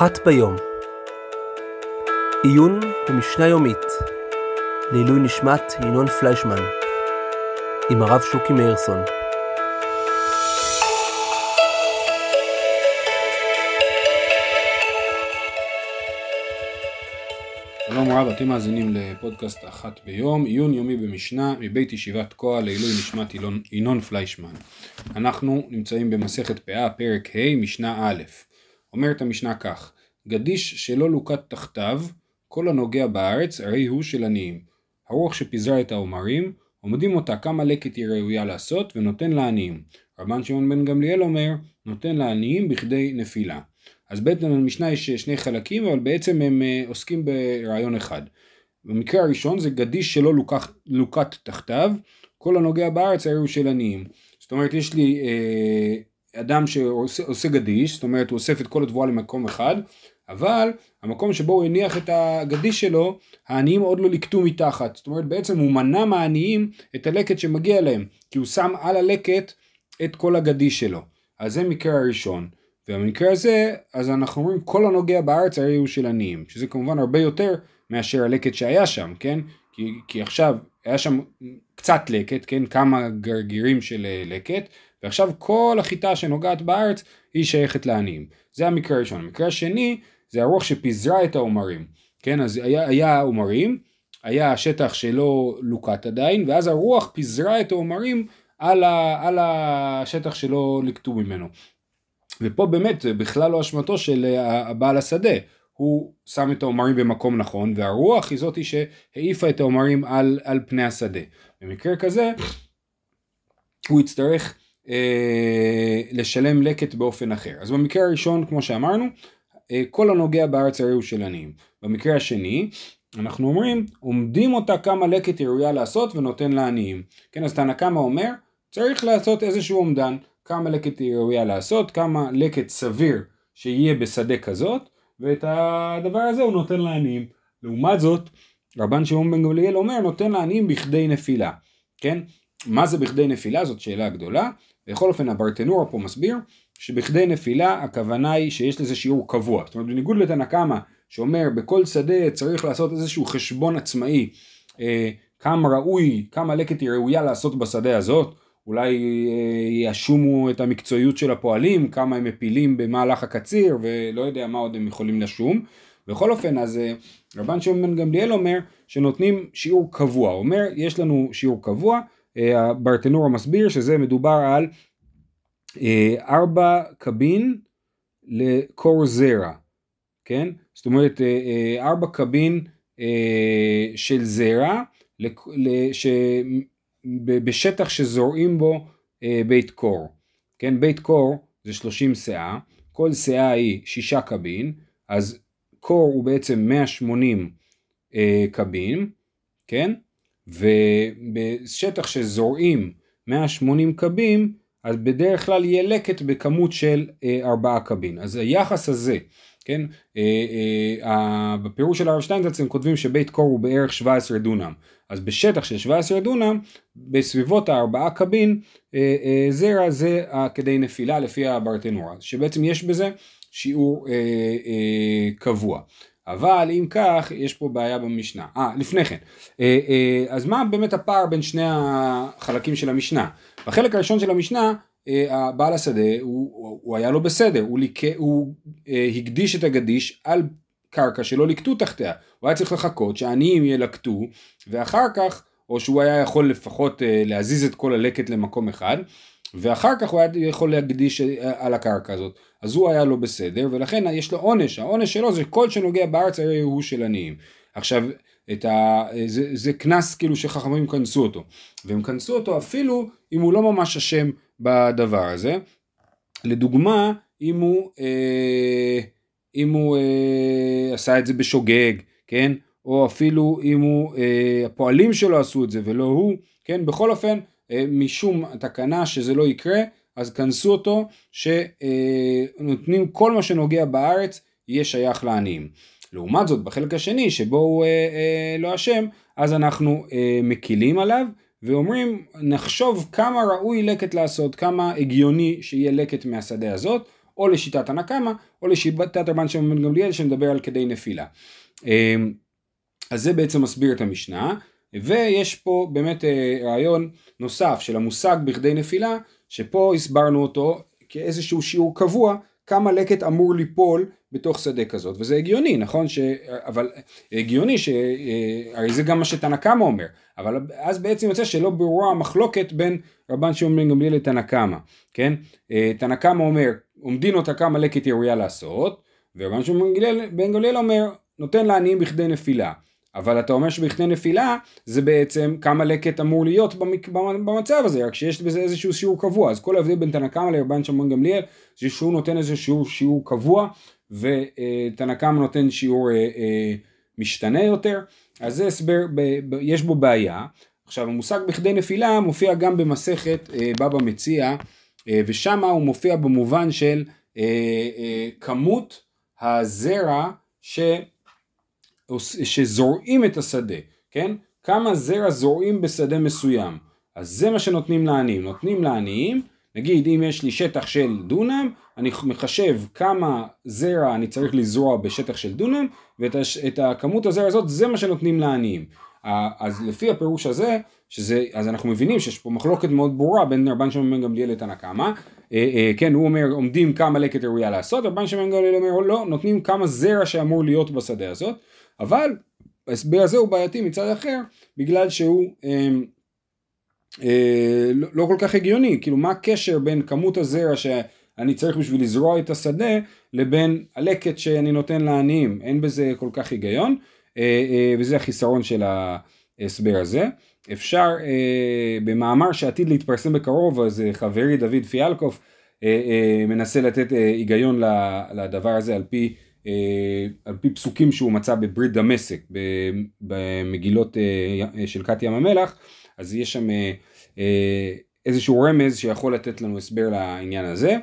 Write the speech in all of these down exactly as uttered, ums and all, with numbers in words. אחת ביום. עיון במשנה יומית לעילוי נשמת ינון פליישמן עם הרב שוקי מאירסון. שלום רב, אתם מאזינים לפודקאסט אחת ביום, עיון יומי במשנה מבית ישיבת כוהל לעילוי נשמת ינון פליישמן. אנחנו נמצאים במסכת פאה, פרק ה', משנה א'. אומרת המשנה כך: גדיש שלא לוקט תחתיו, כל הנוגע בארץ הרי הוא של עניים. הרוח שפיזרה את העומרים, עומדים אותה כמה לקט היא ראויה לעשות ונותן לעניים. רבן שמעון בן גמליאל אומר, נותן לעניים בכדי נפילה. אז בעצם המשנה יש שני חלקים, אבל בעצם הם עוסקים ברעיון אחד. במקרה הראשון זה גדיש שלא לוקח, לוקט תחתיו, כל הנוגע בארץ הרי הוא של עניים. זאת אומרת, יש לי אה, אדם שעושה עושה גדיש, זאת אומרת הוא אוסף את כל התבואה למקום אחד, אבל המקום שבו הוא הניח את הגדיש שלו, העניים עוד לא לקטו מתחת. זאת אומרת, בעצם הוא מנע מהעניים את הלקט שמגיע להם, כי הוא שם על הלקט את כל הגדיש שלו. אז זה מקרה הראשון. ובמקרה הזה, אז אנחנו אומרים, כל הנוגע בארץ הרי הוא של עניים, שזה כמובן הרבה יותר מאשר הלקט שהיה שם, כן? כי, כי עכשיו היה שם קצת לקט, כן? כמה גרגירים של לקט, ועכשיו כל החיטה שנוגעת בארץ היא שייכת לעניים. זה המקרה הראשון. המקרה השני, זה הרוח שפיזרה את העומרים, כן? אז היה, היה עומרים, היה השטח שלא לוקט עדיין, ואז הרוח פיזרה את העומרים על, ה, על השטח שלא לקטו ממנו. ופה באמת בכלל לא אשמתו של הבעל השדה, הוא שם את העומרים במקום נכון, והרוח היא זאת שהעיפה את העומרים על, על פני השדה. במקרה כזה, הוא יצטרך אה, לשלם לקט באופן אחר. אז במקרה הראשון, כמו שאמרנו, אה, כל הנוגע בארץ הרי הוא של עניים. במקרה השני, אנחנו אומרים, עומדים אותה כמה לקט היא ראויה לעשות ונותן לעניים. כן, אז תנא קמא אומר, צריך לעשות איזשהו אומדן, כמה לקט היא ראויה לעשות, כמה לקט סביר שיהיה בשדה כזאת, ואת הדבר הזה הוא נותן לעניים. לעומת זאת, רבן שמעון בן גמליאל אומר, נותן לעניים בכדי נפילה. כן? מה זה בכדי נפילה? זאת שאלה גדולה. בכל אופן, הברטנורה פה מסביר, שבכדי נפילה הכוונה היא שיש לזה שיעור קבוע. זאת אומרת, בניגוד לתנא קמא, שאומר, בכל שדה צריך לעשות איזשהו חשבון עצמאי, אה, כמה ראוי, כמה לקט היא ראויה לעשות בשדה הזאת, אולי ישומו את המקצועיות של הפועלים, כמה הם מפילים במהלך הקציר, ולא יודע מה עוד הם יכולים לשום. בכל אופן, אז רבן שמעון בן גמליאל אומר, שנותנים שיעור קבוע. אומר, יש לנו שיעור קבוע, הברטנורה מסביר שזה מדובר על ארבע קבין לקור זרע, כן? זאת אומרת, ארבע קבין של זרע, ש... בשטח שזורעים בו בית קור, כן? בית קור זה שלושים סאה, כל סאה היא שישה קבין, אז קור הוא בעצם מאה ושמונים קבין, כן? ובשטח שזורעים מאה ושמונים קבין, אז בדרך כלל יהיה לקט בכמות של ארבעה קבין. אז היחס הזה, כן? בפירוש של הרב שטיינזלץ הם כותבים שבית קור הוא בערך שבע עשרה דונם. אז בשטח של שבע עשרה דונם, בסביבות הארבעה קבין, זרע זה כדי נפילה לפי הברטנורה, שבעצם יש בזה שיעור קבוע. אבל אם כך, יש פה בעיה במשנה. אה, לפני כן. אז מה באמת הפער בין שני החלקים של המשנה? בחלק הראשון של המשנה, הבעל השדה, הוא, הוא היה לו בסדר, הוא, ליקה, הוא הקדיש את הגדיש על קרקע שלא לקטו תחתיה, הוא היה צריך לחכות שהעניים ילקטו, ואחר כך, או שהוא היה יכול לפחות להזיז את כל הלקט למקום אחד, ואחר כך הוא היה יכול להקדיש על הקרקע הזאת, אז הוא היה לו בסדר, ולכן יש לו עונש, העונש שלו זה כל שנוגע בארץ הרי הוא של עניים. עכשיו, את ה... זה, זה כנס כאילו שחכמים כנסו אותו, והם כנסו אותו אפילו אם הוא לא ממש אשם בדבר הזה. לדוגמה, אם הוא, אה, אם הוא אה, עשה את זה בשוגג, כן? או אפילו אם הוא, אה, הפועלים שלו עשו את זה ולא הוא, כן? בכל אופן, אה, משום התקנה שזה לא יקרה, אז כנסו אותו שנותנים כל מה שנוגע בארץ יהיה שייך לעניים. לעומת זאת, בחלק השני שבו הוא אה, אה, לא אשם, אז אנחנו אה, מקילים עליו, ואומרים, נחשוב כמה ראוי לקט לעשות, כמה הגיוני שיהיה לקט מהשדה הזאת, או לשיטת הנקמה, או לשיטת רבן שמעון בן גמליאל שמדבר על כדי נפילה. אז זה בעצם מסביר את המשנה, ויש פה באמת רעיון נוסף של המושג בכדי נפילה, שפה הסברנו אותו כאיזשהו שיעור קבוע, כמה לקט אמור ליפול בתוך שדה כזאת, וזה הגיוני, נכון? ש... אבל הגיוני, ש... הרי זה גם מה שתנא קמא אומר, אבל אז בעצם יוצא שלא ברורה המחלוקת בין רבן שמעון בן גמליאל לתנא קמא, כן? תנא קמא אומר, עומדין אותה כמה לקט ירויה לעשות, ורבן שמעון בן גמליאל אומר, נותן לעניים בכדי נפילה, אבל אתה אומר שבכדי נפילה, זה בעצם כמה לקט אמור להיות במצב הזה, רק שיש בזה איזשהו שיעור קבוע, אז כל ההבדל בין תנא קמא לרבן שמעון בן גמליאל, זה שהוא נותן איזשהו שיעור קבוע, ותנא קמא נותן שיעור משתנה יותר, אז זה הסבר, יש בו בעיה. עכשיו המושג בכדי נפילה מופיע גם במסכת בבא מציעא, ושמה הוא מופיע במובן של כמות הזרע ש... שזורעים את השדה, כן? כמה זרע זורעים בשדה מסוים, אז זה מה שנותנים לעניים, נותנים לעניים, נגיד אם יש לי שטח של דונם, אני מחשב כמה זרע אני צריך לזרוע בשטח של דונם, ואת הש... את הכמות הזרע הזאת, זה מה שנותנים לעניים, אז לפי הפירוש הזה, שזה, אז אנחנו מבינים שיש פה מחלוקת מאוד ברורה, בין רבן שמעון בן גמליאל לתנא קמא, כן, הוא אומר, עומדים כמה לקט ראויה לעשות, רבן שמעון בן גמליאל אומר, לא, נותנים כמה זרע שאמור להיות בשדה הזאת, אבל ההסבר הזה הוא בעייתי מצד אחר, בגלל שהוא אה, אה, לא כל כך הגיוני, כאילו מה הקשר בין כמות הזרע שאני צריך בשביל לזרוע את השדה, לבין הלקט שאני נותן לעניים, אין בזה כל כך היגיון, אה, אה, וזה החיסרון של ההסבר הזה. אפשר אה, במאמר שעתיד להתפרסם בקרוב, אז חברי דוד פיאלקוב אה, אה, מנסה לתת אה, היגיון לדבר הזה על פי, על פי פסוקים שהוא מצא בברית דמשק במגילות של קת ים המלח, אז יש שם איזשהו רמז שיכול לתת לנו הסבר לעניין הזה.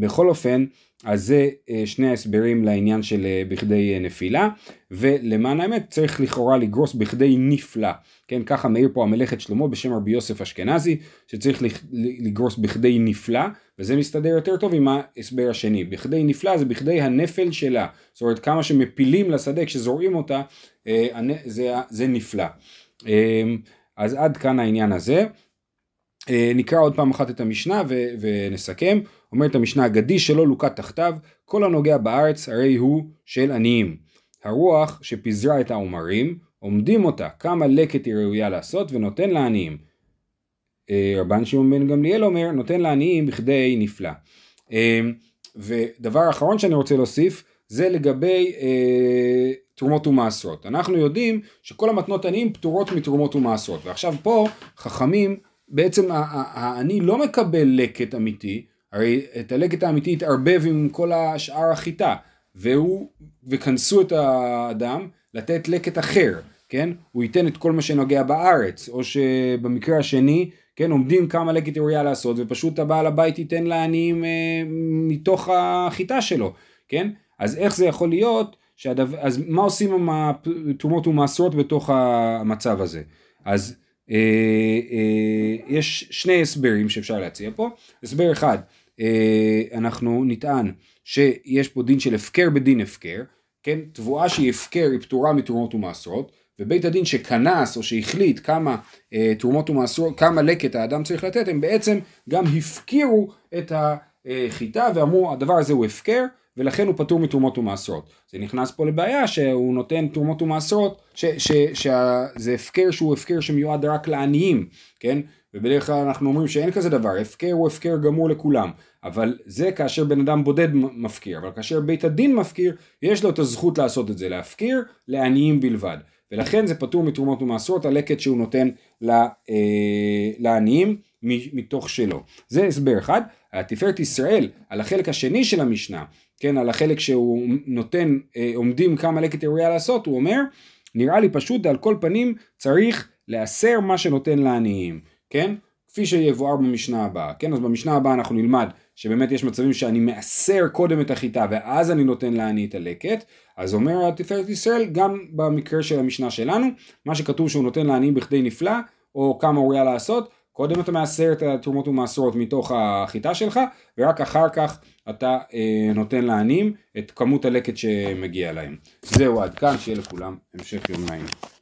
בכל אופן, אז זה שני ההסברים לעניין של בכדי נפילה, ולמען האמת צריך לכאורה לגרוס בכדי נפלה, כן, ככה מאיר פה המלך את שלמה בשם רבי יוסף אשכנזי, שצריך לגרוס בכדי נפלה, וזה מסתדר יותר טוב עם ההסבר השני, בכדי נפלה זה בכדי הנפל שלה, זאת אומרת כמה שמפילים לשדה כשזורעים אותה, זה, זה נפלה. אז עד כאן העניין הזה. נקרא עוד פעם אחת את המשנה ו- ונסכם. אומרת המשנה, הגדי שלא לוקט תחתיו, כל הנוגע בארץ הרי הוא של עניים. הרוח שפיזרה את העומרים, עומדים אותה כמה לקט היא ראויה לעשות ונותן לעניים. רבן שמעון בן גמליאל אומר, נותן לעניים בכדי נפלה. ודבר האחרון שאני רוצה להוסיף, זה לגבי אה, תרומות ומעשרות. אנחנו יודעים שכל המתנות עניים פטורות מתרומות ומעשרות, ועכשיו פה חכמים, בעצם העני לא מקבל לקט אמיתי, הרי את הלקט האמיתי התערבב עם כל השאר החיטה, והוא, וכנסו את האדם לתת לקט אחר, כן? הוא ייתן את כל מה שנוגע בארץ, או שבמקרה השני, כן, עומדים כמה לקט ראויה לעשות, ופשוט הבעל הבית ייתן לעניים אה, מתוך החיטה שלו, כן? אז איך זה יכול להיות, שהדו... אז מה עושים עם התרומות ומעשרות בתוך המצב הזה? אז... Uh, uh, יש שני הסברים שאפשר להציע פה. הסבר אחד, uh, אנחנו נטען שיש פה דין של הפקר בדין הפקר, כן? תבואה שהיא הפקר היא פטורה מתרומות ומעשרות, ובית הדין שכנס או שהחליט כמה uh, תרומות ומעשרות, כמה לקט האדם צריך לתת, הם בעצם גם הפקירו את החיטה ואמרו הדבר הזה הוא הפקר, ולכן הוא פטור מתרומות ומעשרות. זה נכנס פה לבעיה שהוא נותן תרומות ומעשרות, שזה הפקר שהוא הפקר שמיועד רק לעניים, כן? ובדרך כלל אנחנו אומרים שאין כזה דבר, הפקר הוא הפקר גמור לכולם, אבל זה כאשר בן אדם בודד מפקיר, אבל כאשר בית הדין מפקיר, יש לו את הזכות לעשות את זה, להפקיר לעניים בלבד, ולכן זה פטור מתרומות ומעשרות, הלקט שהוא נותן לעניים מתוך שלו. זה הסבר אחד. התפארת ישראל, על החלק השני של המשנה, כן, על החלק שהוא נותן, עומדים כמה לקט ראויה לעשות, הוא אומר, נראה לי פשוט, על כל פנים צריך לאסר מה שנותן לעניים, כן? כפי שיבואר במשנה הבאה, כן? אז במשנה הבאה אנחנו נלמד שבאמת יש מצבים שאני מאסר קודם את החיטה, ואז אני נותן לעני את הלקט, אז אומר התפארת ישראל, גם במקרה של המשנה שלנו, מה שכתוב שהוא נותן לעניים בכדי נפלא, או כמה ראויה לעשות, קודם אתה מעשר את התרומות ומעשרות מתוך החיטה שלך, ורק אחר כך אתה אה, נותן לעניים את כמות הלקט שמגיע להם. זהו, עד כאן, שיהיה לכולם המשך יום נעים.